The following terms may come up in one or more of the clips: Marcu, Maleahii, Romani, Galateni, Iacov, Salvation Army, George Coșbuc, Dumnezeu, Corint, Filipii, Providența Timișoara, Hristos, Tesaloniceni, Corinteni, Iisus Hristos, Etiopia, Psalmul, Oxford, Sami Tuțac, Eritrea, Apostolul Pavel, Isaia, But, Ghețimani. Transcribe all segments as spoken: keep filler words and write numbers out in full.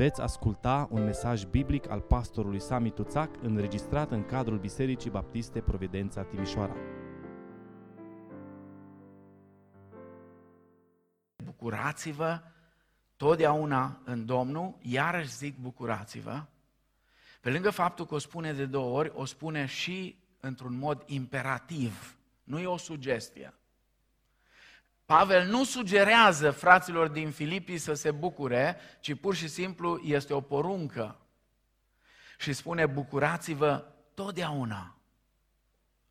Veți asculta un mesaj biblic al pastorului Sami Tuțac, înregistrat în cadrul Bisericii Baptiste Providența Timișoara. Bucurați-vă totdeauna în Domnul, iarăși zic bucurați-vă. Pe lângă faptul că o spune de două ori, o spune și într-un mod imperativ, nu e o sugestie. Pavel nu sugerează fraților din Filipii să se bucure, ci pur și simplu este o poruncă. Și spune, bucurați-vă totdeauna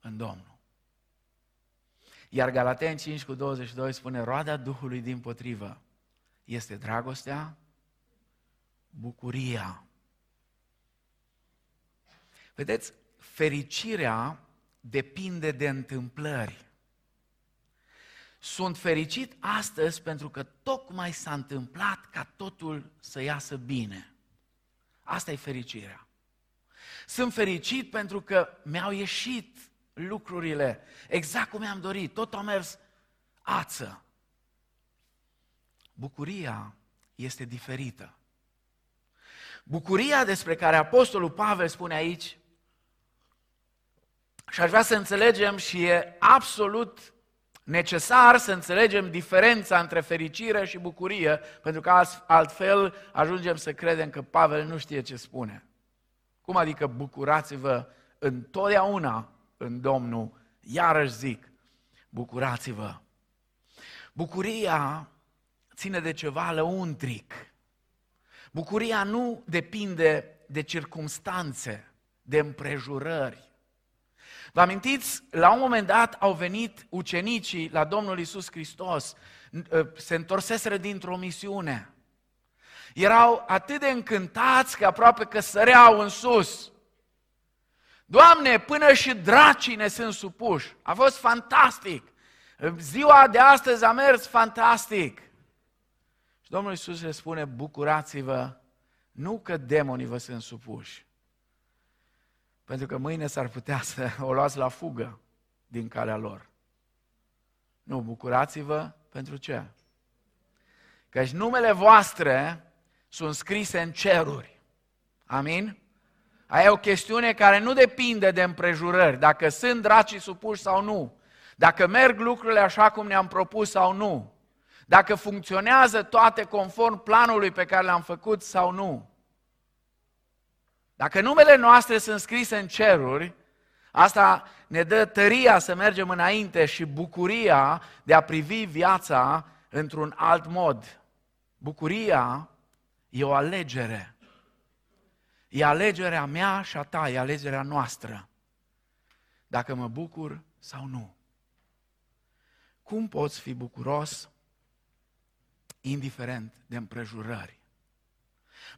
în Domnul. Iar Galateni cinci cu douăzeci și doi spune, roada Duhului dimpotrivă este dragostea, bucuria. Vedeți, fericirea depinde de întâmplări. Sunt fericit astăzi pentru că tocmai s-a întâmplat ca totul să iasă bine. Asta e fericirea. Sunt fericit pentru că mi-au ieșit lucrurile exact cum mi-am dorit. Tot a mers ață. Bucuria este diferită. Bucuria despre care Apostolul Pavel spune aici, și aș vrea să înțelegem și e absolut necesar să înțelegem diferența între fericire și bucurie, pentru că altfel ajungem să credem că Pavel nu știe ce spune. Cum adică bucurați-vă întotdeauna în Domnul? Iarăși zic, bucurați-vă. Bucuria ține de ceva lăuntric. Bucuria nu depinde de circumstanțe, de împrejurări. Vă amintiți, la un moment dat au venit ucenicii la Domnul Iisus Hristos, se întorseseră dintr-o misiune. Erau atât de încântați că aproape că săreau în sus. Doamne, până și dracii ne sunt supuși. A fost fantastic. Ziua de astăzi a mers fantastic. Și Domnul Iisus le spune, bucurați-vă, nu că demonii vă sunt supuși. Pentru că mâine s-ar putea să o luați la fugă din calea lor. Nu, bucurați-vă pentru ce? Căci numele voastre sunt scrise în ceruri. Amin? Aia e o chestiune care nu depinde de împrejurări, dacă sunt dracii supuși sau nu, dacă merg lucrurile așa cum ne-am propus sau nu, dacă funcționează toate conform planului pe care l-am făcut sau nu. Dacă numele noastre sunt scrise în ceruri, asta ne dă tăria să mergem înainte și bucuria de a privi viața într-un alt mod. Bucuria e o alegere. E alegerea mea și a ta, e alegerea noastră. Dacă mă bucur sau nu. Cum poți fi bucuros indiferent de împrejurări?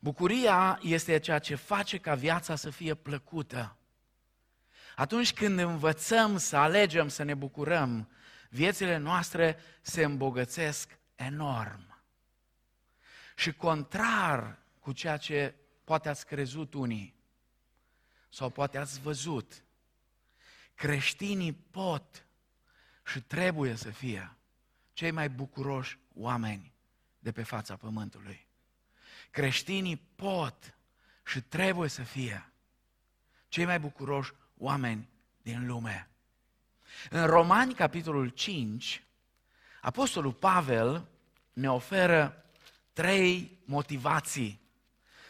Bucuria este ceea ce face ca viața să fie plăcută. Atunci când învățăm să alegem să ne bucurăm, viețile noastre se îmbogățesc enorm. Și contrar cu ceea ce poate ați crezut unii sau poate ați văzut, creștinii pot și trebuie să fie cei mai bucuroși oameni de pe fața pământului. Creștinii pot și trebuie să fie cei mai bucuroși oameni din lume. În Romani, capitolul cinci, Apostolul Pavel ne oferă trei motivații,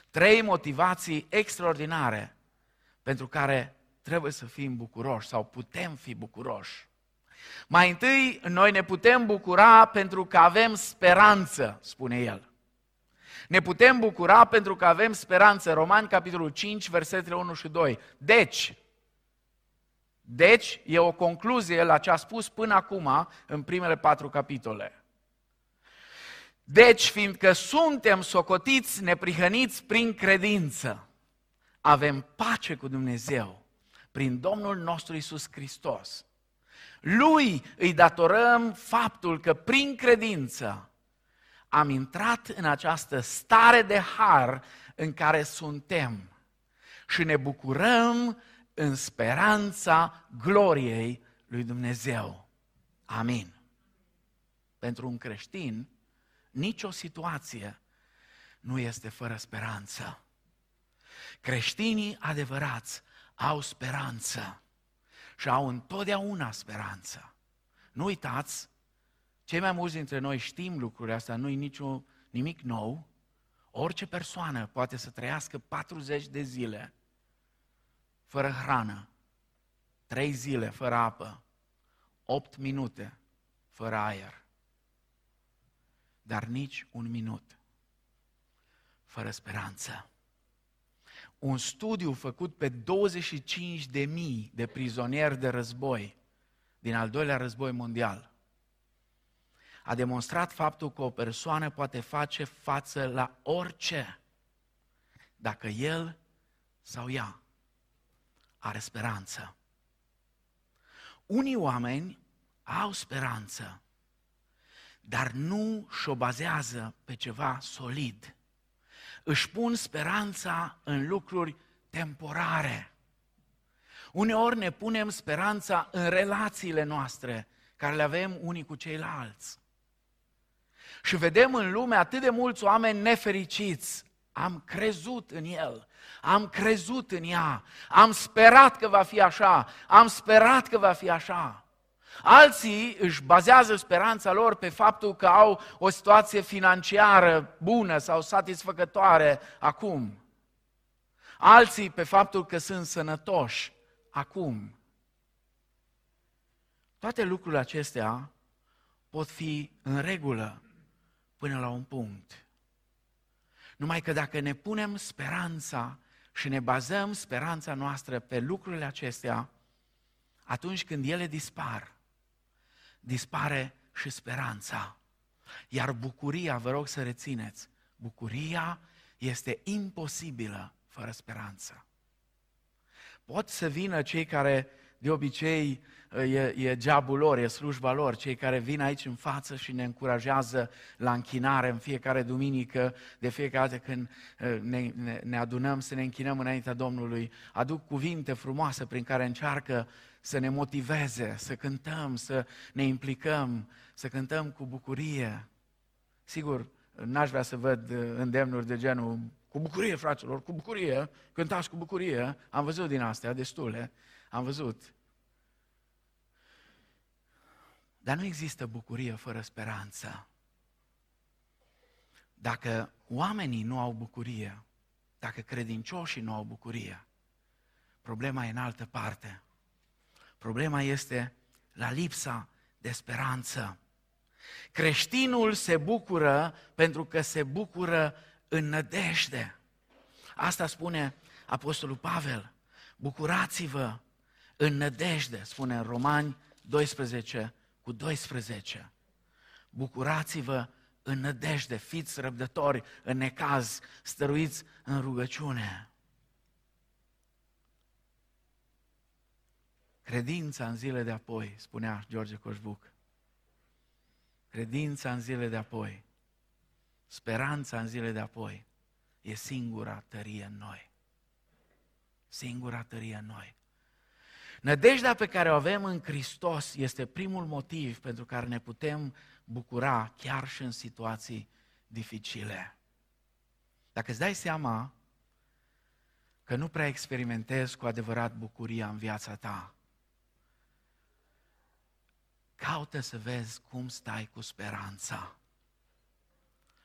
trei motivații extraordinare pentru care trebuie să fim bucuroși sau putem fi bucuroși. Mai întâi, noi ne putem bucura pentru că avem speranță, spune el. Ne putem bucura pentru că avem speranță. Romani, capitolul cinci, versetele unu și doi. Deci, deci e o concluzie la ce a spus până acum în primele patru capitole. Deci, fiindcă suntem socotiți, neprihăniți prin credință, avem pace cu Dumnezeu prin Domnul nostru Iisus Hristos. Lui îi datorăm faptul că prin credință am intrat în această stare de har în care suntem și ne bucurăm în speranța gloriei lui Dumnezeu. Amin. Pentru un creștin, nicio situație nu este fără speranță. Creștinii adevărați au speranță și au întotdeauna speranță. Nu uitați, cei mai mulți dintre noi știm lucrurile astea, nu-i niciun, nimic nou. Orice persoană poate să trăiască patruzeci de zile fără hrană, trei zile fără apă, opt minute fără aer, dar nici un minut fără speranță. Un studiu făcut pe douăzeci și cinci de mii de prizonieri de război din al doilea război mondial a demonstrat faptul că o persoană poate face față la orice dacă el sau ea are speranță. Unii oameni au speranță, dar nu și-o bazează pe ceva solid. Își pun speranța în lucruri temporare. Uneori ne punem speranța în relațiile noastre, care le avem unii cu ceilalți. Și vedem în lume atât de mulți oameni nefericiți. Am crezut în el, am crezut în ea, am sperat că va fi așa, am sperat că va fi așa. Alții își bazează speranța lor pe faptul că au o situație financiară bună sau satisfăcătoare acum. Alții pe faptul că sunt sănătoși acum. Toate lucrurile acestea pot fi în regulă până la un punct. Numai că dacă ne punem speranța și ne bazăm speranța noastră pe lucrurile acestea, atunci când ele dispar, dispare și speranța. Iar bucuria, vă rog să rețineți, bucuria este imposibilă fără speranță. Pot să vină cei care, de obicei, e, e geabul lor, e slujba lor, cei care vin aici în față și ne încurajează la închinare în fiecare duminică, de fiecare dată când ne, ne, ne adunăm să ne închinăm înaintea Domnului, aduc cuvinte frumoase prin care încearcă să ne motiveze, să cântăm, să ne implicăm, să cântăm cu bucurie. Sigur, n-aș vrea să văd îndemnuri de genul, cu bucurie, fraților, cu bucurie, cântați cu bucurie, am văzut din astea destule, am văzut. Dar nu există bucurie fără speranță. Dacă oamenii nu au bucurie, dacă credincioșii nu au bucurie, problema e în altă parte. Problema este la lipsa de speranță. Creștinul se bucură pentru că se bucură în nădejde. Asta spune Apostolul Pavel. Bucurați-vă în nădejde, spune în Romani doisprezece cu doisprezece. Bucurați-vă în nădejde, fiți răbdători în necaz, stăruiți în rugăciune. Credința în zile de apoi, spunea George Coșbuc. Credința în zile de apoi, speranța în zile de apoi, e singura tărie în noi. Singura tărie în noi. Nădejdea pe care o avem în Hristos este primul motiv pentru care ne putem bucura chiar și în situații dificile. Dacă îți dai seama că nu prea experimentezi cu adevărat bucuria în viața ta, caută să vezi cum stai cu speranța.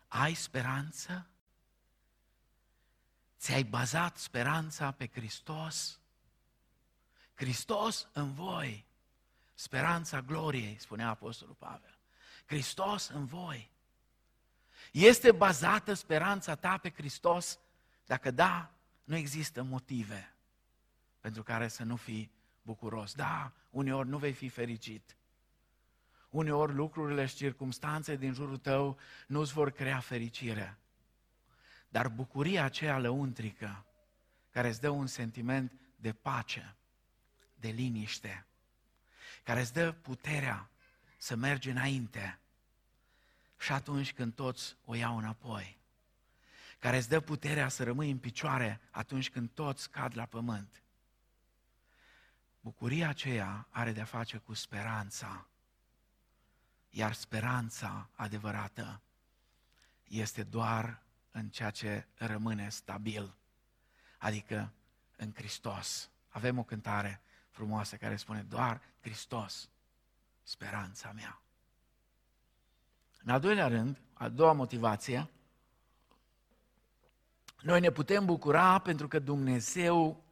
Ai speranță? Ți-ai bazat speranța pe Hristos? Hristos în voi, speranța gloriei, spunea Apostolul Pavel. Hristos în voi. Este bazată speranța ta pe Hristos? Dacă da, nu există motive pentru care să nu fii bucuros. Da, uneori nu vei fi fericit. Uneori lucrurile și circumstanțe din jurul tău nu îți vor crea fericire. Dar bucuria aceea lăuntrică, care îți dă un sentiment de pace, de liniște, care îți dă puterea să mergi înainte și atunci când toți o iau înapoi, care îți dă puterea să rămâi în picioare atunci când toți cad la pământ. Bucuria aceea are de-a face cu speranța, iar speranța adevărată este doar în ceea ce rămâne stabil, adică în Hristos. Avem o cântare frumoasă care spune doar Hristos, speranța mea. În al doilea rând, a doua motivație, noi ne putem bucura pentru că Dumnezeu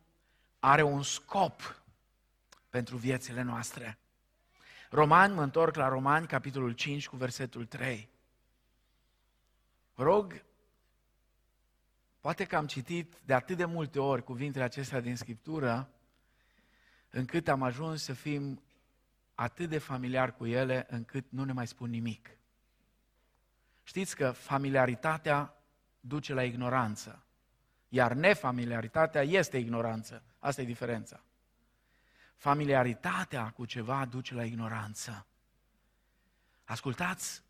are un scop pentru viețile noastre. Romani, mă întorc la Romani, capitolul cinci cu versetul trei. Rog, poate că am citit de atât de multe ori cuvintele acestea din Scriptură, încât am ajuns să fim atât de familiari cu ele, încât nu ne mai spun nimic. Știți că familiaritatea duce la ignoranță, iar nefamiliaritatea este ignoranță. Asta e diferența. Familiaritatea cu ceva duce la ignoranță. Ascultați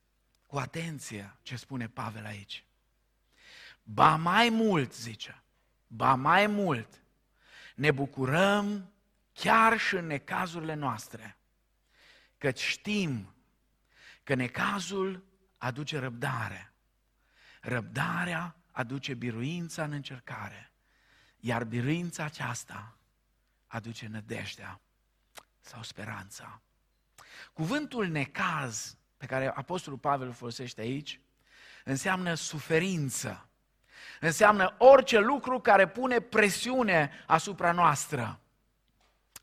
cu atenție ce spune Pavel aici. Ba mai mult, zice, ba mai mult, ne bucurăm chiar și în necazurile noastre, căci știm că necazul aduce răbdare, răbdarea aduce biruința în încercare, iar biruința aceasta aduce nădejdea sau speranța. Cuvântul necaz pe care Apostolul Pavel îl folosește aici înseamnă suferință, înseamnă orice lucru care pune presiune asupra noastră.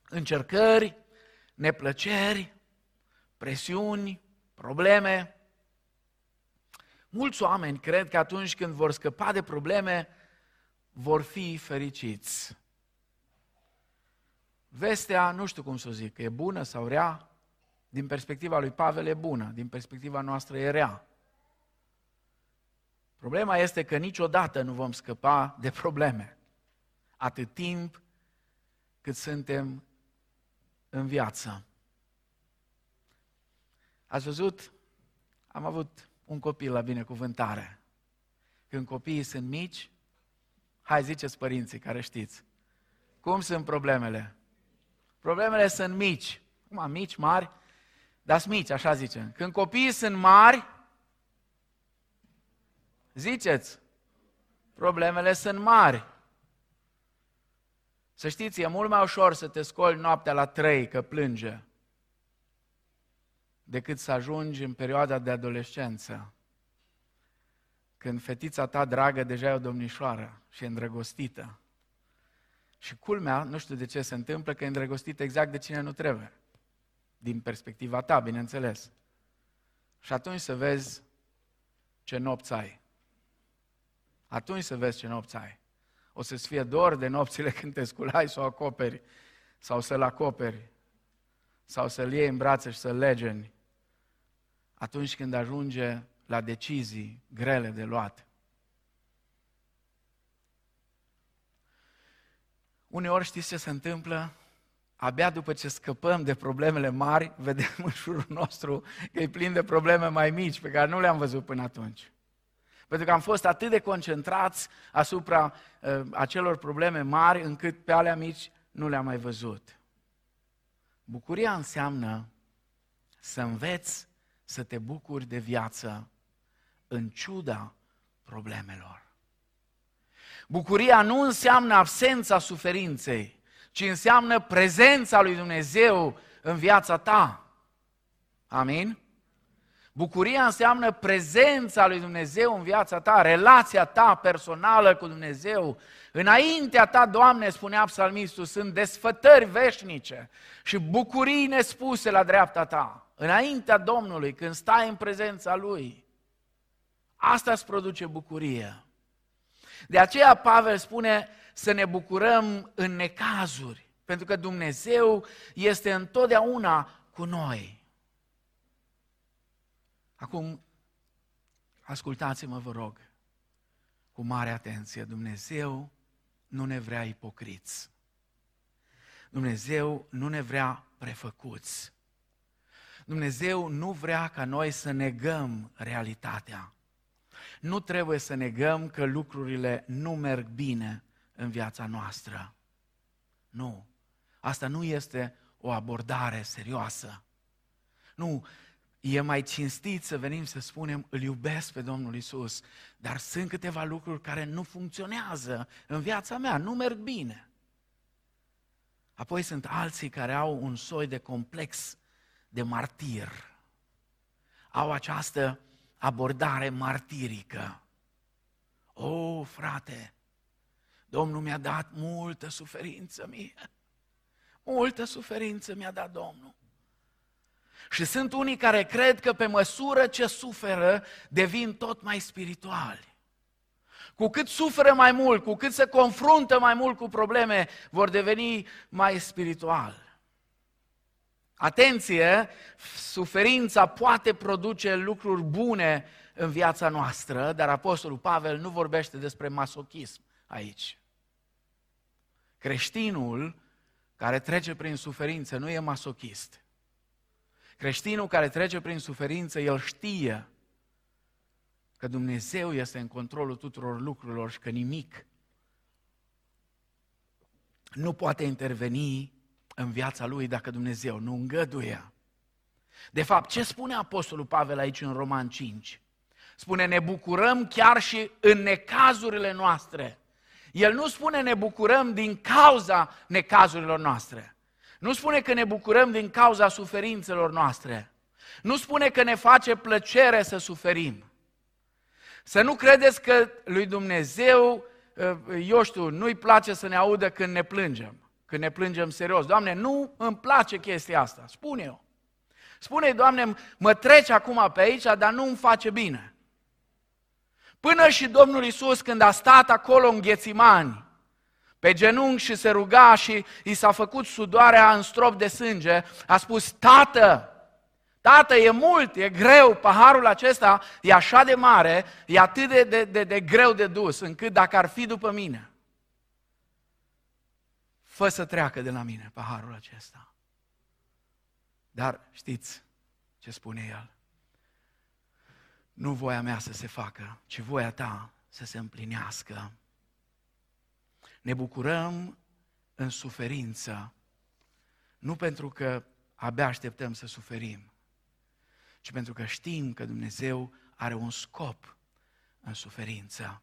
Încercări, neplăceri, presiuni, probleme. Mulți oameni cred că atunci când vor scăpa de probleme, vor fi fericiți. Vestea, nu știu cum să o zic, că e bună sau rea, din perspectiva lui Pavel e bună, din perspectiva noastră e rea. Problema este că niciodată nu vom scăpa de probleme, atât timp cât suntem în viață. Ați văzut? Am avut un copil la binecuvântare. Când copiii sunt mici, hai ziceți părinții care știți, cum sunt problemele? Problemele sunt mici, cum mici, mari, dar sunt mici, așa zicem. Când copiii sunt mari, ziceți, problemele sunt mari. Să știți, e mult mai ușor să te scoli noaptea la trei că plânge, decât să ajungi în perioada de adolescență, când fetița ta dragă deja e o domnișoară și e îndrăgostită. Și culmea, nu știu de ce se întâmplă, că e îndrăgostită exact de cine nu trebuie, din perspectiva ta, bineînțeles. Și atunci să vezi ce nopți ai. Atunci să vezi ce nopți ai. O să-ți fie dor de nopțile când te sculai să o acoperi, sau să-l acoperi, sau să-l iei în brațe și să-l legeni. Atunci când ajunge la decizii grele de luat. Uneori știți ce se întâmplă? Abia după ce scăpăm de problemele mari, vedem în jurul nostru că e plin de probleme mai mici, pe care nu le-am văzut până atunci. Pentru că am fost atât de concentrați asupra uh, acelor probleme mari, încât pe alea mici nu le-am mai văzut. Bucuria înseamnă să înveți să te bucuri de viață în ciuda problemelor. Bucuria nu înseamnă absența suferinței, ci înseamnă prezența lui Dumnezeu în viața ta. Amin? Bucuria înseamnă prezența lui Dumnezeu în viața ta, relația ta personală cu Dumnezeu. Înaintea ta, Doamne, spunea psalmistul, sunt desfătări veșnice și bucurii nespuse la dreapta ta. Înaintea Domnului, când stai în prezența Lui, asta îți produce bucurie. De aceea Pavel spune să ne bucurăm în necazuri, pentru că Dumnezeu este întotdeauna cu noi. Acum, ascultați-mă, vă rog, cu mare atenție. Dumnezeu nu ne vrea ipocriți. Dumnezeu nu ne vrea prefăcuți. Dumnezeu nu vrea ca noi să negăm realitatea. Nu trebuie să negăm că lucrurile nu merg bine în viața noastră. Nu. Asta nu este o abordare serioasă. Nu. E mai cinstit să venim să spunem, îl iubesc pe Domnul Iisus, dar sunt câteva lucruri care nu funcționează în viața mea, nu merg bine. Apoi sunt alții care au un soi de complex de martir. Au această abordare martirică. O, frate, Domnul mi-a dat multă suferință mie. Multă suferință mi-a dat Domnul. Și sunt unii care cred că pe măsură ce suferă, devin tot mai spirituali. Cu cât suferă mai mult, cu cât se confruntă mai mult cu probleme, vor deveni mai spirituali. Atenție, suferința poate produce lucruri bune în viața noastră, dar Apostolul Pavel nu vorbește despre masochism aici. Creștinul care trece prin suferință nu e masochist. Creștinul care trece prin suferință, el știe că Dumnezeu este în controlul tuturor lucrurilor și că nimic nu poate interveni în viața lui dacă Dumnezeu nu îngăduie. De fapt, ce spune Apostolul Pavel aici în Roman cinci? Spune, ne bucurăm chiar și în necazurile noastre. El nu spune ne bucurăm din cauza necazurilor noastre. Nu spune că ne bucurăm din cauza suferințelor noastre. Nu spune că ne face plăcere să suferim. Să nu credeți că lui Dumnezeu, eu știu, nu-i place să ne audă când ne plângem. Când ne plângem serios. Doamne, nu îmi place chestia asta. Spune-o. Spune-i, Doamne, mă treci acum pe aici, dar nu îmi face bine. Până și Domnul Iisus, când a stat acolo în Ghețimani, pe genunchi și se ruga și i s-a făcut sudoarea în strop de sânge, a spus, Tată, Tată, e mult, e greu, paharul acesta e așa de mare, e atât de, de, de, de greu de dus, încât dacă ar fi după mine, fă să treacă de la mine paharul acesta. Dar știți ce spune el? Nu voia mea să se facă, ci voia ta să se împlinească. Ne bucurăm în suferință, nu pentru că abia așteptăm să suferim, ci pentru că știm că Dumnezeu are un scop în suferință.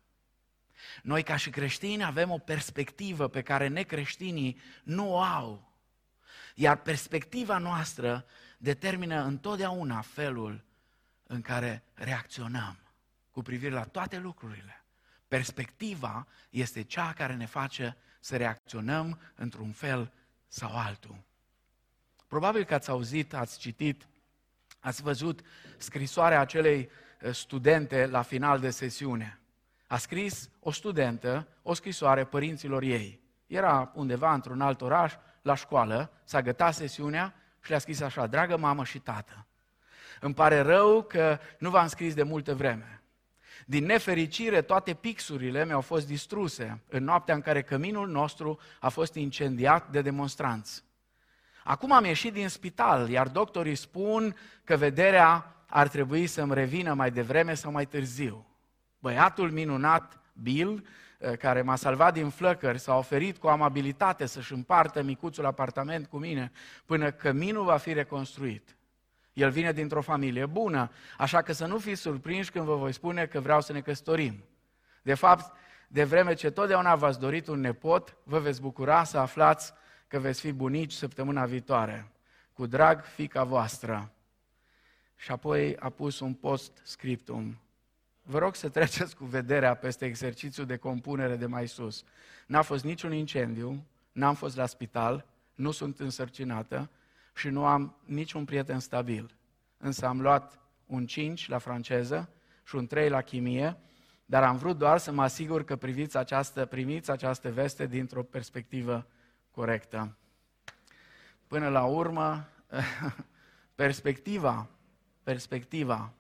Noi ca și creștini avem o perspectivă pe care necreștinii nu o au, iar perspectiva noastră determină întotdeauna felul în care reacționăm cu privire la toate lucrurile. Perspectiva este cea care ne face să reacționăm într-un fel sau altul. Probabil că ați auzit, ați citit, ați văzut scrisoarea acelei studente la final de sesiune. A scris o studentă o scrisoare părinților ei. Era undeva într-un alt oraș, la școală, s-a gătat sesiunea și le-a scris așa, dragă mamă și tată, îmi pare rău că nu v-am scris de multă vreme. Din nefericire, toate pixurile mi-au fost distruse în noaptea în care căminul nostru a fost incendiat de demonstranți. Acum am ieșit din spital, iar doctorii spun că vederea ar trebui să-mi revină mai devreme sau mai târziu. Băiatul minunat, Bill, care m-a salvat din flăcări, s-a oferit cu amabilitate să-și împartă micuțul apartament cu mine până căminul va fi reconstruit. El vine dintr-o familie bună, așa că să nu fiți surprinși când vă voi spune că vreau să ne căsătorim. De fapt, de vreme ce totdeauna v-ați dorit un nepot, vă veți bucura să aflați că veți fi bunici săptămâna viitoare. Cu drag, fiica voastră. Și apoi a pus un post-scriptum. Vă rog să treceți cu vederea peste exercițiul de compunere de mai sus. N-a fost niciun incendiu, n-am fost la spital, nu sunt însărcinată și nu am niciun prieten stabil. Însă am luat un cinci la franceză și un trei la chimie, dar am vrut doar să mă asigur că priviți această, primiți această veste dintr-o perspectivă corectă. Până la urmă, perspectiva, perspectiva,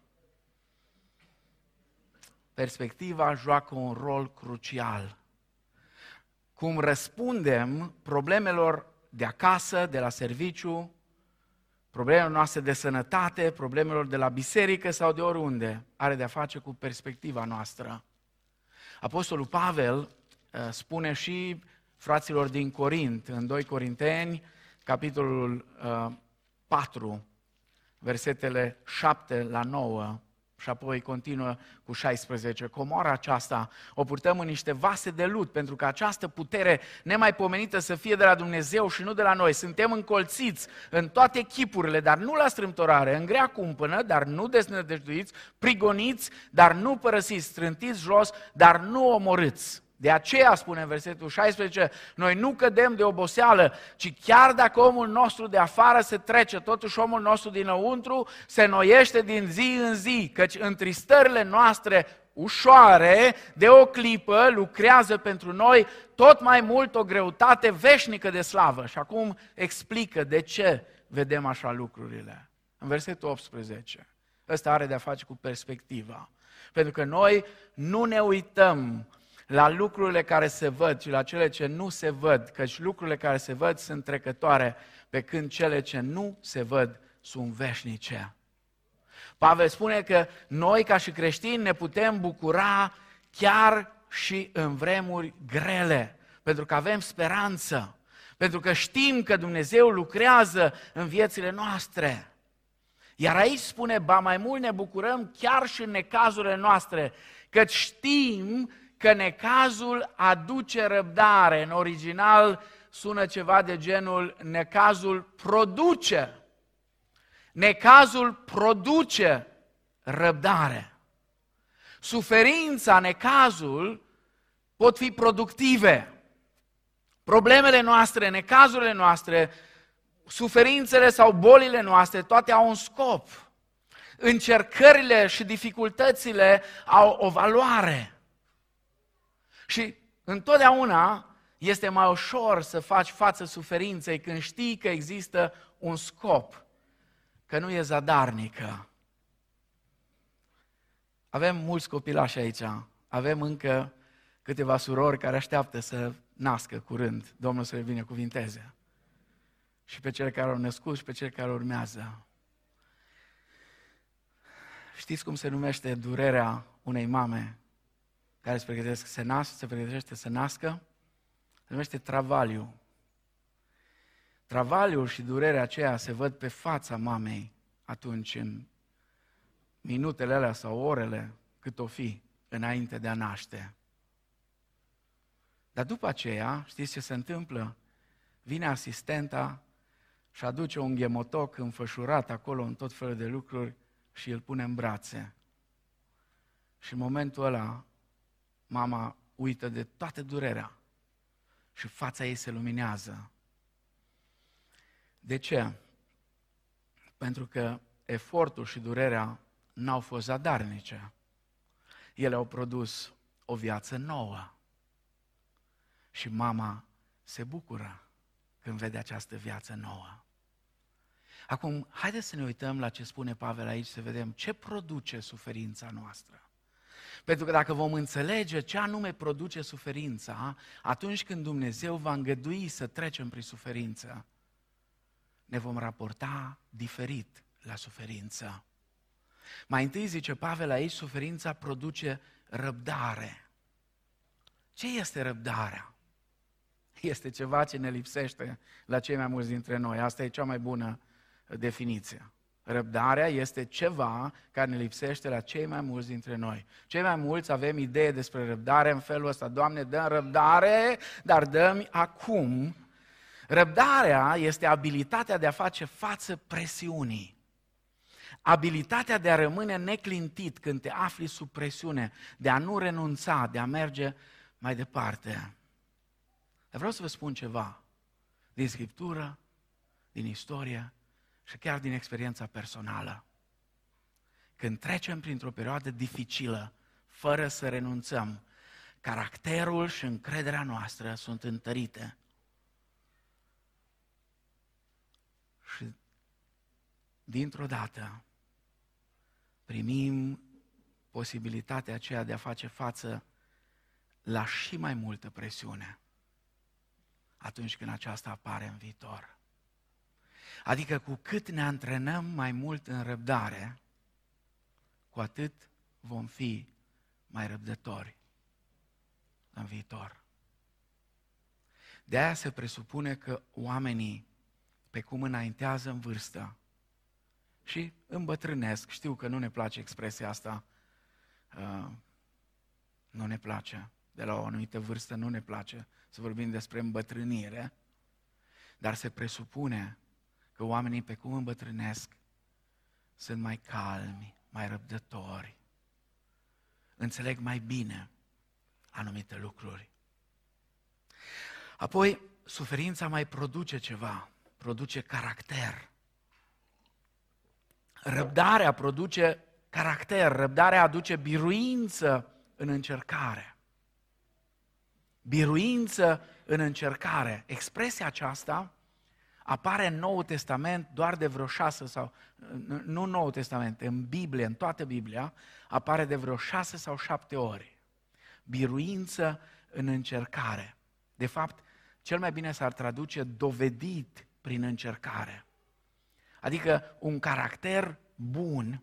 perspectiva joacă un rol crucial. Cum răspundem problemelor de acasă, de la serviciu, problemele noastre de sănătate, problemelor de la biserică sau de oriunde, are de-a face cu perspectiva noastră. Apostolul Pavel spune și fraților din Corint, în doi Corinteni, capitolul patru, versetele șapte la nouă și apoi continuă cu șaisprezece. Comoara aceasta o purtăm în niște vase de lut, pentru că această putere nemaipomenită să fie de la Dumnezeu și nu de la noi. Suntem încolțiți în toate chipurile, dar nu la strâmtorare, în grea cumpănă, dar nu deznădăjduiți, prigoniți, dar nu părăsiți, strântiți jos, dar nu omorâți. De aceea, spune în versetul șaisprezece, noi nu cădem de oboseală, ci chiar dacă omul nostru de afară se trece, totuși omul nostru dinăuntru se înnoiește din zi în zi, căci întristările noastre ușoare, de o clipă, lucrează pentru noi tot mai mult o greutate veșnică de slavă. Și acum explică de ce vedem așa lucrurile. În versetul optsprezece, ăsta are de-a face cu perspectiva, pentru că noi nu ne uităm la lucrurile care se văd și la cele ce nu se văd, căci lucrurile care se văd sunt trecătoare, pe când cele ce nu se văd sunt veșnice. Pavel spune că noi, ca și creștini, ne putem bucura chiar și în vremuri grele, pentru că avem speranță, pentru că știm că Dumnezeu lucrează în viețile noastre. Iar aici spune, ba mai mult, ne bucurăm chiar și în necazurile noastre, căci știm că necazul aduce răbdare. În original sună ceva de genul necazul produce. Necazul produce răbdare. Suferința, necazul pot fi productive. Problemele noastre, necazurile noastre, suferințele sau bolile noastre, toate au un scop. Încercările și dificultățile au o valoare. Și întotdeauna este mai ușor să faci față suferinței când știi că există un scop, că nu e zadarnică. Avem mulți copilași aici, avem încă câteva surori care așteaptă să nască curând, Domnul să le binecuvinteze. Și pe cele care au născut și pe cele care urmează. Știți cum se numește durerea unei mame care se pregătește să nască, se pregătește să nască, se numește travaliu. Travaliul și durerea aceea se văd pe fața mamei atunci, în minutele alea sau orele, cât o fi, înainte de a naște. Dar după aceea, știți ce se întâmplă? Vine asistenta și aduce un ghemotoc înfășurat acolo în tot felul de lucruri și îl pune în brațe. Și în momentul ăla, mama uită de toată durerea și fața ei se luminează. De ce? Pentru că efortul și durerea n-au fost zadarnice. Ele au produs o viață nouă. Și mama se bucură când vede această viață nouă. Acum, haideți să ne uităm la ce spune Pavel aici, să vedem ce produce suferința noastră. Pentru că dacă vom înțelege ce anume produce suferința, atunci când Dumnezeu va îngădui să trecem prin suferință, ne vom raporta diferit la suferință. Mai întâi, zice Pavel aici, suferința produce răbdare. Ce este răbdarea? Este ceva ce ne lipsește la cei mai mulți dintre noi. Asta e cea mai bună definiție. Răbdarea este ceva care ne lipsește la cei mai mulți dintre noi. Cei mai mulți avem idee despre răbdare în felul ăsta. Doamne, dă-mi răbdare, dar dă-mi acum. Răbdarea este abilitatea de a face față presiunii. Abilitatea de a rămâne neclintit când te afli sub presiune, de a nu renunța, de a merge mai departe. Dar vreau să vă spun ceva din Scriptură, din istorie, și chiar din experiența personală. Când trecem printr-o perioadă dificilă, fără să renunțăm, caracterul și încrederea noastră sunt întărite. Și dintr-o dată primim posibilitatea aceea de a face față la și mai multă presiune atunci când aceasta apare în viitor. Adică cu cât ne antrenăm mai mult în răbdare, cu atât vom fi mai răbdători în viitor. De aia se presupune că oamenii, pe cum înaintează în vârstă, și îmbătrânesc. Știu că nu ne place expresia asta, uh, nu ne place. De la o anumită vârstă nu ne place să vorbim despre îmbătrânire, dar se presupune că oamenii pe cum îmbătrânesc sunt mai calmi, mai răbdători, înțeleg mai bine anumite lucruri. Apoi, suferința mai produce ceva, produce caracter. Răbdarea produce caracter, răbdarea aduce biruință în încercare. Biruință în încercare. Expresia aceasta apare în Noul Testament doar de vreo șase sau, nu în Noul Testament, în Biblie, în toată Biblia, apare de vreo șase sau șapte ori. Biruință în încercare. De fapt, cel mai bine s-ar traduce dovedit prin încercare. Adică un caracter bun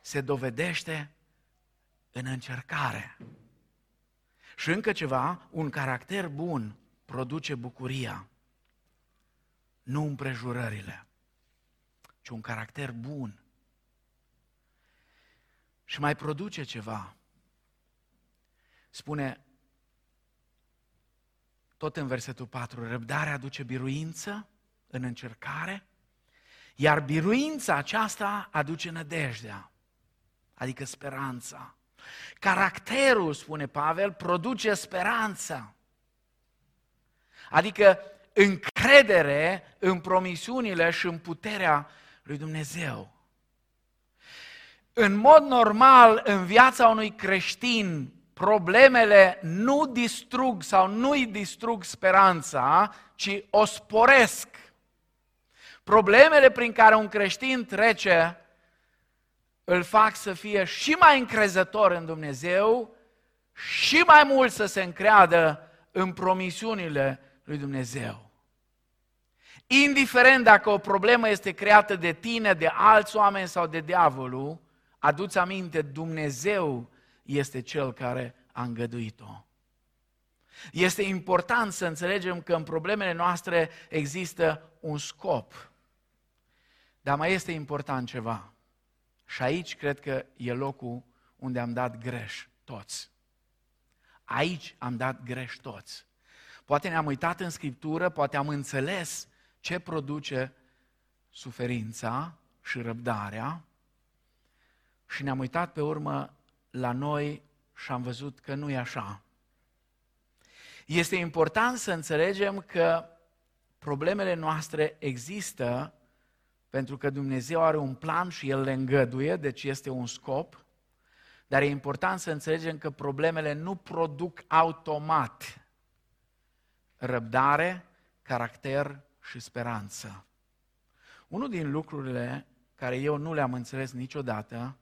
se dovedește în încercare. Și încă ceva, un caracter bun produce bucuria, nu împrejurările, ci un caracter bun. Și mai produce ceva. Spune, tot în versetul patru, răbdarea aduce biruință în încercare, iar biruința aceasta aduce nădejdea, adică speranța. Caracterul, spune Pavel, produce speranța, adică încredere în promisiunile și în puterea lui Dumnezeu. În mod normal, în viața unui creștin, problemele nu distrug sau nu-i distrug speranța, ci o sporesc. Problemele prin care un creștin trece îl fac să fie și mai încrezător în Dumnezeu și mai mult să se încreadă în promisiunile lui Dumnezeu. Indiferent dacă o problemă este creată de tine, de alți oameni sau de diavolul, adu-ți aminte, Dumnezeu este Cel care a îngăduit-o. Este important să înțelegem că în problemele noastre există un scop. Dar mai este important ceva. Și aici cred că e locul unde am dat greș toți. Aici am dat greș toți. Poate ne-am uitat în Scriptură, poate am înțeles ce produce suferința și răbdarea și ne-am uitat pe urmă la noi și am văzut că nu e așa. Este important să înțelegem că problemele noastre există pentru că Dumnezeu are un plan și El le îngăduie, deci este un scop, dar e important să înțelegem că problemele nu produc automat răbdare, caracter și speranță. Unul din lucrurile care eu nu le-am înțeles niciodată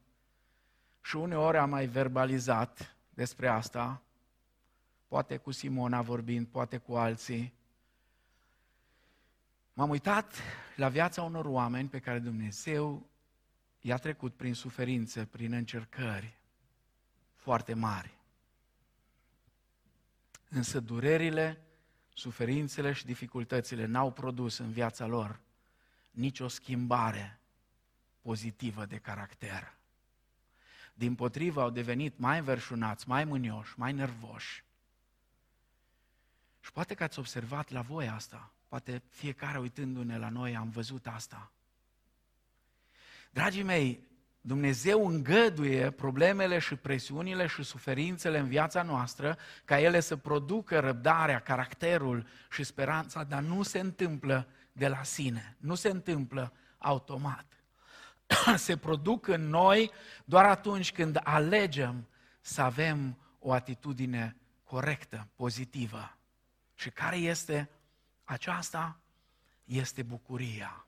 și uneori am mai verbalizat despre asta, poate cu Simona vorbind, poate cu alții, m-am uitat la viața unor oameni pe care Dumnezeu i-a trecut prin suferințe, prin încercări foarte mari. Însă durerile, suferințele și dificultățile n-au produs în viața lor nicio schimbare pozitivă de caracter. Dimpotrivă, au devenit mai înverșunați, mai mânioși, mai nervoși. Și poate că ați observat la voi asta, poate fiecare uitându-ne la noi am văzut asta. Dragii mei, Dumnezeu îngăduie problemele și presiunile și suferințele în viața noastră ca ele să producă răbdarea, caracterul și speranța, dar nu se întâmplă de la sine, nu se întâmplă automat. Se produc în noi doar atunci când alegem să avem o atitudine corectă, pozitivă. Și care este aceasta? Este bucuria.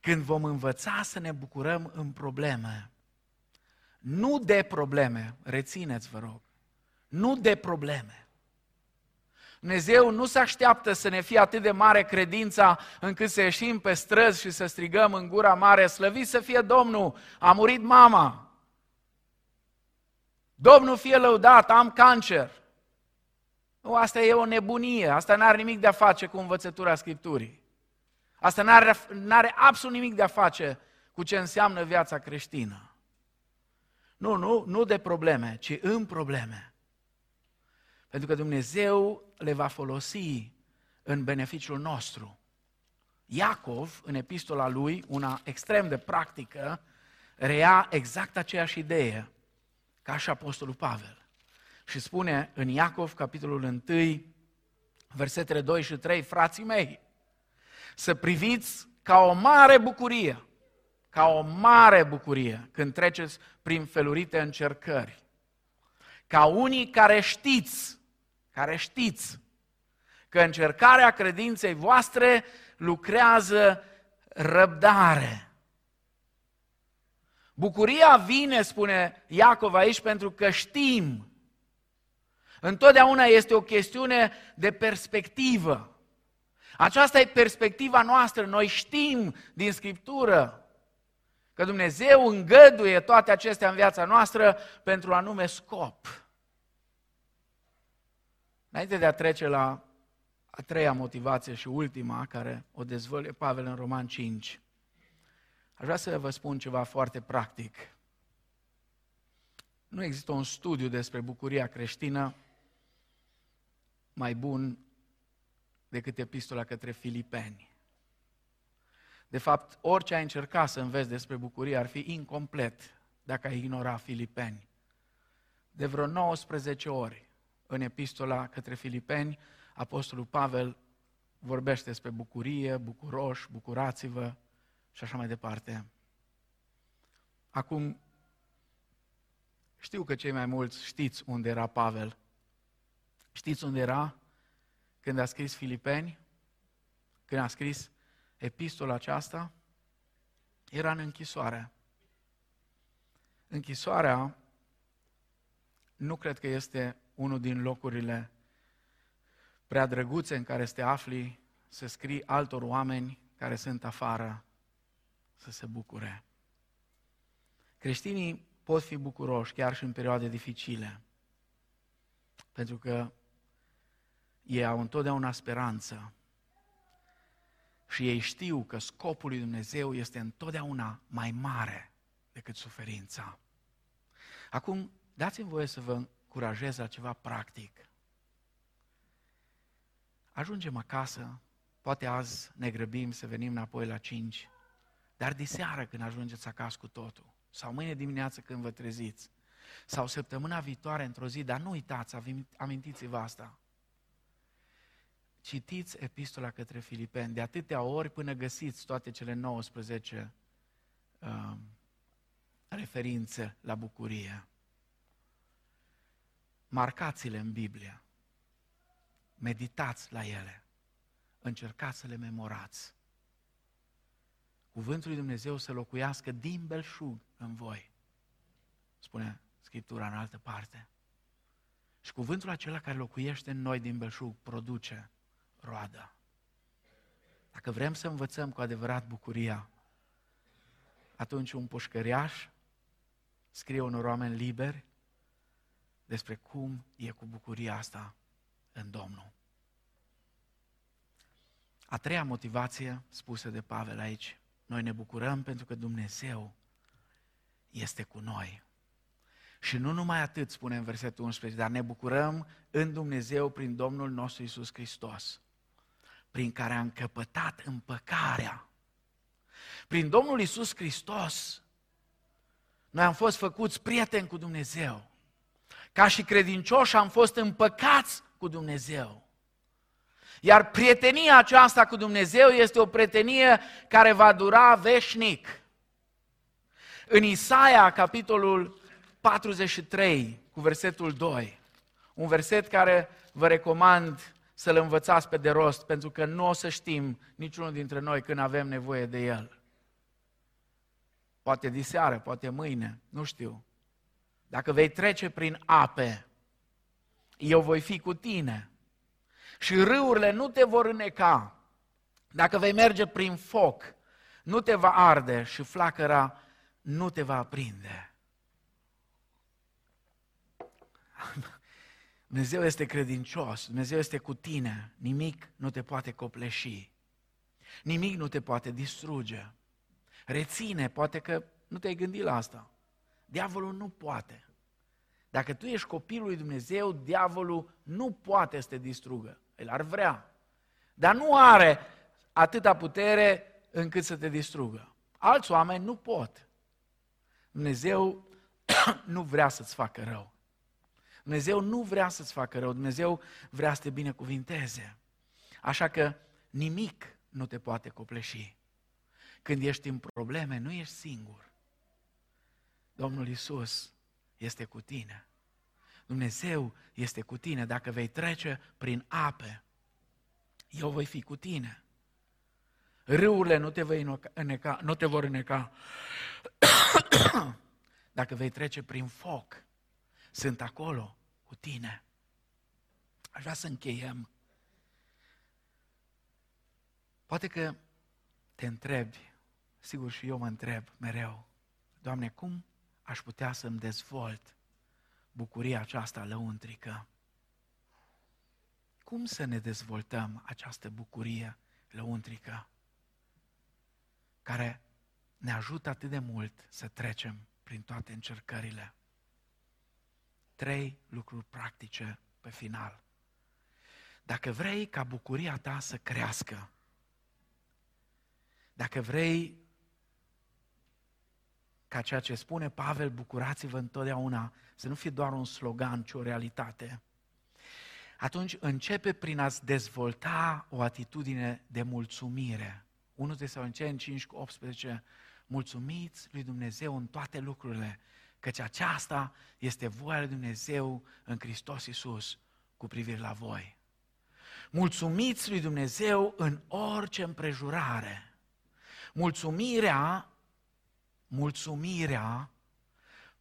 Când vom învăța să ne bucurăm în probleme, nu de probleme, rețineți vă rog, nu de probleme. Dumnezeu nu se așteaptă să ne fie atât de mare credința încât să ieșim pe străzi și să strigăm în gura mare, slăvit să fie Domnul, a murit mama, Domnul fie lăudat, am cancer. Nu, asta e o nebunie, asta n-are nimic de a face cu învățătura Scripturii. Asta n-are, n-are absolut nimic de a face cu ce înseamnă viața creștină. Nu, nu, nu de probleme, ci în probleme. Pentru că Dumnezeu le va folosi în beneficiul nostru. Iacov, în epistola lui, una extrem de practică, reia exact aceeași idee ca și Apostolul Pavel. Și spune în Iacov, capitolul unu, versetele doi și trei, frații mei, să priviți ca o mare bucurie, ca o mare bucurie când treceți prin felurite încercări. Ca unii care știți, care știți că încercarea credinței voastre lucrează răbdare. Bucuria vine, spune Iacov aici, pentru că știm. Întotdeauna este o chestiune de perspectivă. Aceasta e perspectiva noastră. Noi știm din Scriptură că Dumnezeu îngăduie toate acestea în viața noastră pentru un anume scop. Înainte de a trece la a treia motivație și ultima, care o dezvăluie Pavel în Romani cinci, aș vrea să vă spun ceva foarte practic. Nu există un studiu despre bucuria creștină mai bun decât epistola către Filipeni. De fapt, orice ai încerca să înveți despre bucurie ar fi incomplet dacă ai ignora Filipeni. De vreo nouăsprezece ori în epistola către Filipeni, Apostolul Pavel vorbește despre bucurie, bucuroși, bucurați-vă și așa mai departe. Acum, știu că cei mai mulți știți unde era Pavel. Știți unde era când a scris Filipeni? Când a scris epistola aceasta, era în închisoare. Închisoarea nu cred că este unul din locurile prea drăguțe în care să te afli să scrii altor oameni care sunt afară să se bucure. Creștinii pot fi bucuroși chiar și în perioade dificile, pentru că ei au întotdeauna speranță. Și ei știu că scopul lui Dumnezeu este întotdeauna mai mare decât suferința. Acum, dați-mi voie să vă încurajez la ceva practic. Ajungem acasă, poate azi ne grăbim să venim înapoi la cinci, dar diseară când ajungeți acasă cu totul, sau mâine dimineață când vă treziți, sau săptămâna viitoare într-o zi, dar nu uitați, amintiți-vă asta. Citiți epistola către Filipeni de atâtea ori până găsiți toate cele nouăsprezece uh, referințe la bucurie. Marcați-le în Biblie, meditați la ele, încercați să le memorați. Cuvântul lui Dumnezeu să locuiască din belșug în voi, spune Scriptura în altă parte. Și cuvântul acela care locuiește în noi din belșug produce roadă. Dacă vrem să învățăm cu adevărat bucuria, atunci un pușcăriaș scrie unor oameni liberi despre cum e cu bucuria asta în Domnul. A treia motivație spusă de Pavel aici, noi ne bucurăm pentru că Dumnezeu este cu noi. Și nu numai atât, spune în versetul unsprezece, dar ne bucurăm în Dumnezeu prin Domnul nostru Iisus Hristos, prin care a încăpătat împăcarea. Prin Domnul Iisus Hristos, noi am fost făcuți prieteni cu Dumnezeu. Ca și credincioși am fost împăcați cu Dumnezeu. Iar prietenia aceasta cu Dumnezeu este o prietenie care va dura veșnic. În Isaia, capitolul patruzeci și trei, cu versetul doi, un verset care vă recomand să-l învățați pe de rost, pentru că nu o să știm niciunul dintre noi când avem nevoie de el. Poate diseară, poate mâine, nu știu. Dacă vei trece prin ape, eu voi fi cu tine și râurile nu te vor îneca. Dacă vei merge prin foc, nu te va arde și flacăra nu te va aprinde. Dumnezeu este credincios, Dumnezeu este cu tine, nimic nu te poate copleși. Nimic nu te poate distruge. Reține, poate că nu te-ai gândit la asta. Diavolul nu poate. Dacă tu ești copilul lui Dumnezeu, diavolul nu poate să te distrugă. El ar vrea. Dar nu are atâta putere încât să te distrugă. Alți oameni nu pot. Dumnezeu nu vrea să-ți facă rău. Dumnezeu nu vrea să-ți facă rău. Dumnezeu vrea să te binecuvinteze. Așa că nimic nu te poate copleși. Când ești în probleme, nu ești singur. Domnul Iisus este cu tine. Dumnezeu este cu tine. Dacă vei trece prin ape, eu voi fi cu tine. Râurile nu te, vei îneca, nu te vor îneca. Dacă vei trece prin foc, sunt acolo cu tine. Aș vrea să încheiem. Poate că te întrebi, sigur și eu mă întreb mereu, Doamne, cum aș putea să-mi dezvolt bucuria aceasta lăuntrică? Cum să ne dezvoltăm această bucurie lăuntrică care ne ajută atât de mult să trecem prin toate încercările? Trei lucruri practice pe final. Dacă vrei ca bucuria ta să crească, dacă vrei ca ceea ce spune Pavel, bucurați-vă întotdeauna, să nu fie doar un slogan, ci o realitate, atunci începe prin a-ți dezvolta o atitudine de mulțumire. întâi Tesaloniceni cinci optsprezece, mulțumiți lui Dumnezeu în toate lucrurile, căci aceasta este voia lui Dumnezeu în Hristos Iisus cu privire la voi. Mulțumiți lui Dumnezeu în orice împrejurare. Mulțumirea, mulțumirea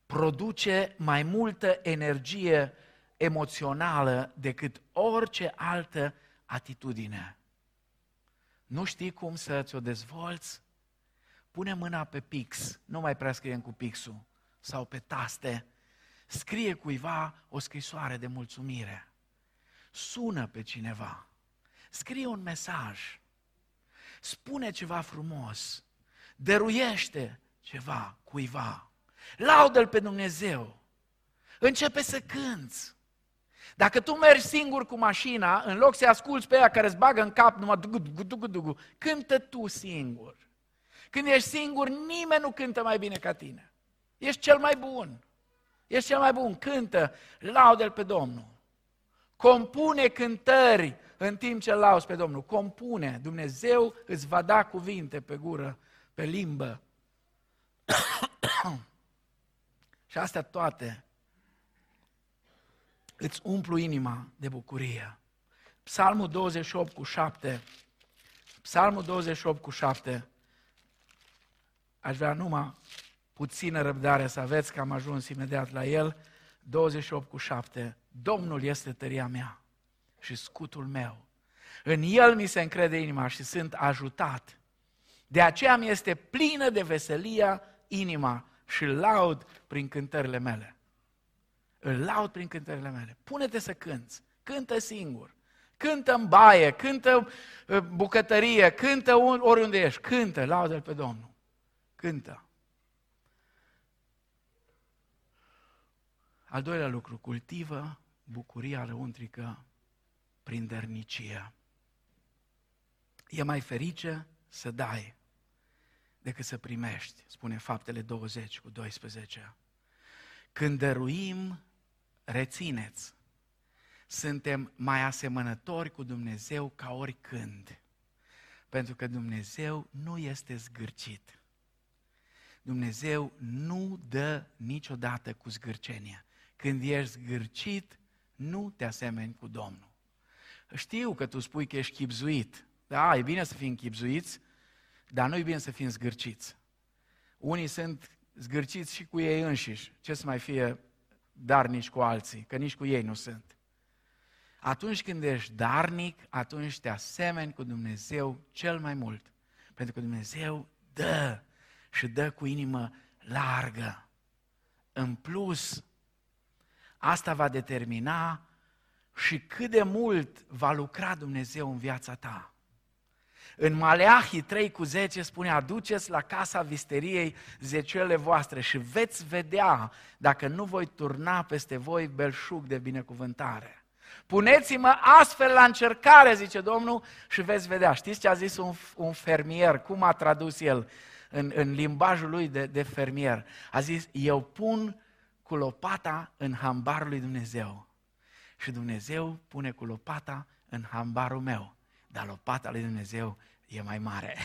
produce mai multă energie emoțională decât orice altă atitudine. Nu știi cum să ți-o dezvolți? Pune mâna pe pix, nu mai prea scriem cu pixul, sau pe taste. Scrie cuiva o scrisoare de mulțumire. Sună pe cineva. Scrie un mesaj. Spune ceva frumos. Dăruiește ceva cuiva. Laudă-L pe Dumnezeu. Începe să cânți. Dacă tu mergi singur cu mașina, în loc să-i asculți pe aia care îți bagă în cap numai dugu, dugu, dugu, dugu, cântă tu singur. Când ești singur, nimeni nu cântă mai bine ca tine. Ești cel mai bun. Ești cel mai bun. Cântă, laudă-L pe Domnul. Compune cântări în timp ce lauzi pe Domnul. Compune. Dumnezeu îți va da cuvinte pe gură, pe limbă. Și astea toate îți umplu inima de bucurie. Psalmul douăzeci și opt cu șapte. Psalmul douăzeci și opt cu șapte. Aș vrea numai puțină răbdare să aveți, că am ajuns imediat la el. douăzeci și opt cu șapte. Domnul este tăria mea și scutul meu. În el mi se încrede inima și sunt ajutat. De aceea mi este plină de veselia inima și laud prin cântările mele. Îl laud prin cântările mele. Pune-te să cânți. Cântă singur. Cântă în baie, cântă în bucătărie, cântă oriunde ești. Cântă, laudă-L pe Domnul. Cântă. Al doilea lucru, cultivă bucuria lăuntrică prin dărnicie. E mai ferice să dai decât să primești, spune Faptele douăzeci cu doisprezece. Când dăruim, rețineți, suntem mai asemănători cu Dumnezeu ca oricând, pentru că Dumnezeu nu este zgârcit. Dumnezeu nu dă niciodată cu zgârcenie. Când ești zgârcit, nu te asemeni cu Domnul. Știu că tu spui că ești chibzuit. Da, e bine să fim chibzuiți, dar nu e bine să fim zgârciți. Unii sunt zgârciți și cu ei înșiși. Ce să mai fie darnici cu alții, că nici cu ei nu sunt. Atunci când ești darnic, atunci te asemeni cu Dumnezeu cel mai mult. Pentru că Dumnezeu dă și dă cu inimă largă. În plus, asta va determina și cât de mult va lucra Dumnezeu în viața ta. În Maleahii trei cu zece spune: aduceți la casa visteriei zeciuielile voastre și veți vedea dacă nu voi turna peste voi belșug de binecuvântare. Puneți-mă astfel la încercare, zice Domnul, și veți vedea. Știți ce a zis un, un fermier? Cum a tradus el în, în limbajul lui de, de fermier? A zis: eu pun cu lopata în hambarul lui Dumnezeu și Dumnezeu pune cu lopata în hambarul meu. Dar lopata lui Dumnezeu e mai mare.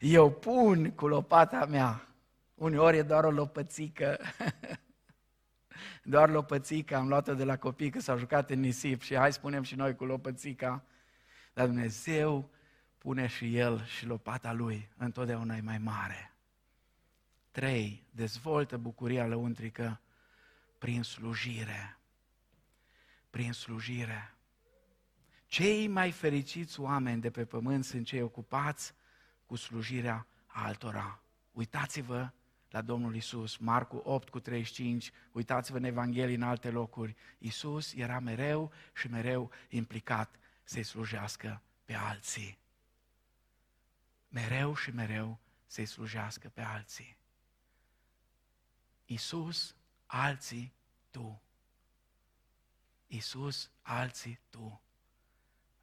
Eu pun cu lopata mea. Uneori e doar o lopățică. Doar lopățică, am luat-o de la copii că s-au jucat în nisip și hai spunem și noi cu lopățica. Dar Dumnezeu pune și El și lopata Lui întotdeauna e mai mare. Trei, dezvoltă bucuria lăuntrică prin slujire. Prin slujire. Cei mai fericiți oameni de pe pământ sunt cei ocupați cu slujirea altora. Uitați-vă la Domnul Iisus, Marcu opt cu treizeci și cinci, uitați-vă în Evanghelii, în alte locuri. Iisus era mereu și mereu implicat să-i slujească pe alții. Mereu și mereu să-i slujească pe alții. Iisus, alții, tu. Iisus, alții, tu.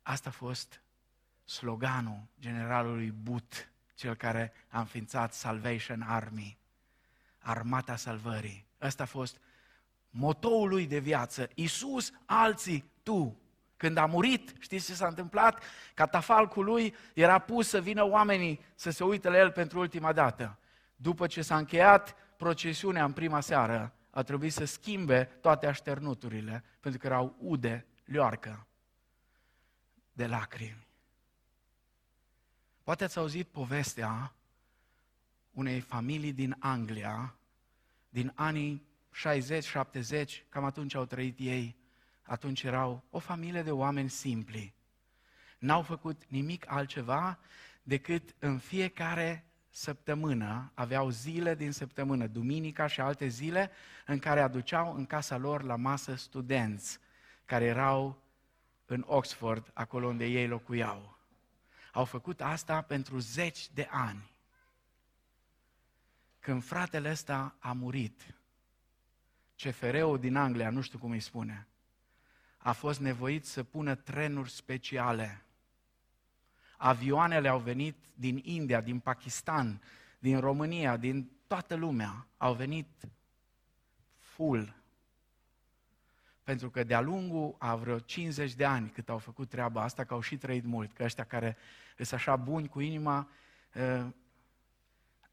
Asta a fost sloganul generalului But, cel care a înființat Salvation Army, armata salvării. Ăsta a fost motoul lui de viață: Iisus, alții, tu. Când a murit, știți ce s-a întâmplat? Catafalcul lui era pus să vină oamenii să se uite la el pentru ultima dată. După ce s-a încheiat procesiunea în prima seară, a trebuit să schimbe toate așternuturile, pentru că erau ude, leoarcă de lacrimi. Poate ați auzit povestea unei familii din Anglia, din anii șaizeci șaptezeci, cam atunci au trăit ei. Atunci erau o familie de oameni simpli. N-au făcut nimic altceva decât în fiecare săptămână, aveau zile din săptămână, duminica și alte zile, în care aduceau în casa lor la masă studenți care erau în Oxford, acolo unde ei locuiau. Au făcut asta pentru zeci de ani. Când fratele ăsta a murit, C F R-ul din Anglia, nu știu cum îi spune, a fost nevoit să pună trenuri speciale. Avioanele au venit din India, din Pakistan, din România, din toată lumea. Au venit full. Pentru că de-a lungul a vreo cincizeci de ani cât au făcut treaba asta, că au și trăit mult, că ăștia care sunt așa buni cu inima,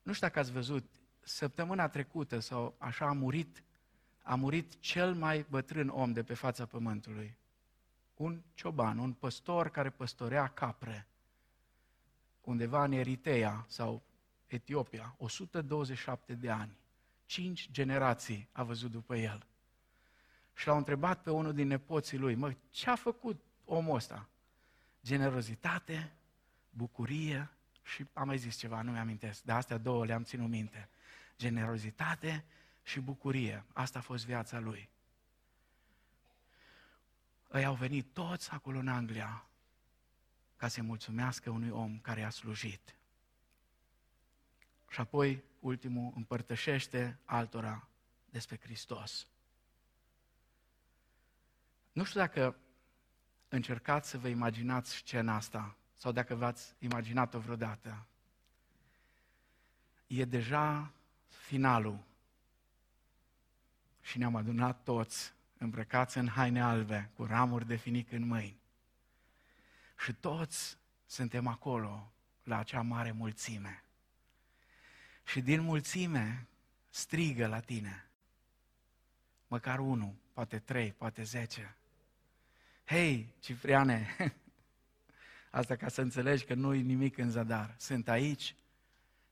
nu știu dacă ați văzut, săptămâna trecută sau așa a murit, a murit cel mai bătrân om de pe fața pământului. Un cioban, un păstor care păstorea capre undeva în Eritrea sau Etiopia, o sută douăzeci și șapte de ani, cinci generații a văzut după el. Și l-au întrebat pe unul din nepoții lui: mă, ce-a făcut omul ăsta? Generozitate, bucurie și am mai zis ceva, nu mi-amintesc, dar astea două le-am ținut minte. Generozitate și bucurie, asta a fost viața lui. Ei au venit toți acolo în Anglia ca să-i mulțumească unui om care i-a slujit. Și apoi, ultimul, împărtășește altora despre Hristos. Nu știu dacă încercați să vă imaginați scena asta sau dacă v-ați imaginat-o vreodată. E deja finalul și ne-am adunat toți îmbrăcați în haine albe, cu ramuri de finic în mâini. Și toți suntem acolo, la acea mare mulțime. Și din mulțime strigă la tine, măcar unul, poate trei, poate zece. Hei, Cipriane! Asta ca să înțelegi că nu-i nimic în zadar. Sunt aici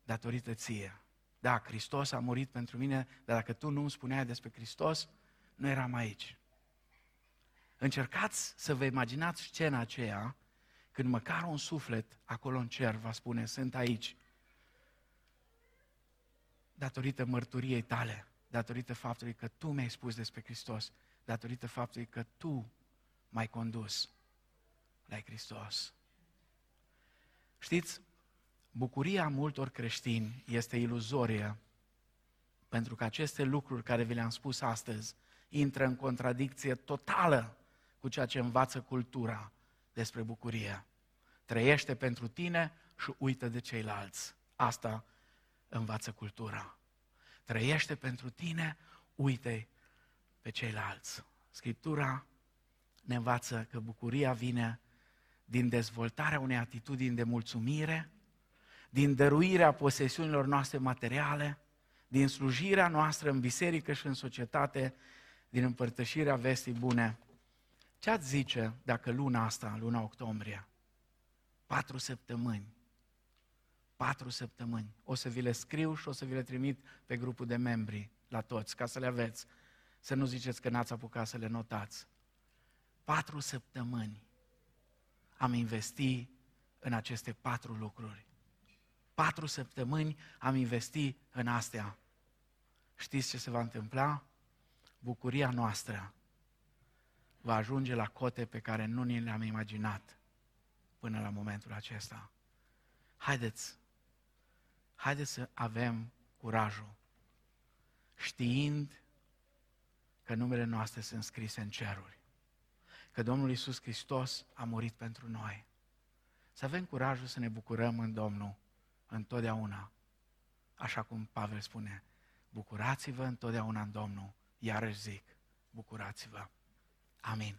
datorită ție. Da, Hristos a murit pentru mine, dar dacă tu nu îmi spuneai despre Hristos, nu eram aici. Încercați să vă imaginați scena aceea când măcar un suflet acolo în cer va spune: sunt aici datorită mărturiei tale, datorită faptului că tu mi-ai spus despre Hristos, datorită faptului că tu m-ai condus la Hristos. Știți, bucuria multor creștini este iluzorie, pentru că aceste lucruri care vi le-am spus astăzi intră în contradicție totală cu ceea ce învață cultura despre bucurie. Trăiește pentru tine și uită de ceilalți. Asta învață cultura. Trăiește pentru tine, uite-i pe ceilalți. Scriptura ne învață că bucuria vine din dezvoltarea unei atitudini de mulțumire, din dăruirea posesiunilor noastre materiale, din slujirea noastră în biserică și în societate, din împărtășirea vestii bune. Ce ați zice dacă luna asta, luna octombrie, patru săptămâni, patru săptămâni, o să vi le scriu și o să vi le trimit pe grupul de membri la toți, ca să le aveți, să nu ziceți că n-ați apucat să le notați. Patru săptămâni am investit în aceste patru lucruri. Patru săptămâni am investit în astea. Știți ce se va întâmpla? Bucuria noastră va ajunge la cote pe care nu ni le-am imaginat până la momentul acesta. Haideți, haideți să avem curajul, știind că numele noastre sunt scrise în ceruri, că Domnul Iisus Hristos a murit pentru noi. Să avem curajul să ne bucurăm în Domnul întotdeauna, așa cum Pavel spune, bucurați-vă întotdeauna în Domnul, iarăși zic, bucurați-vă. Amin.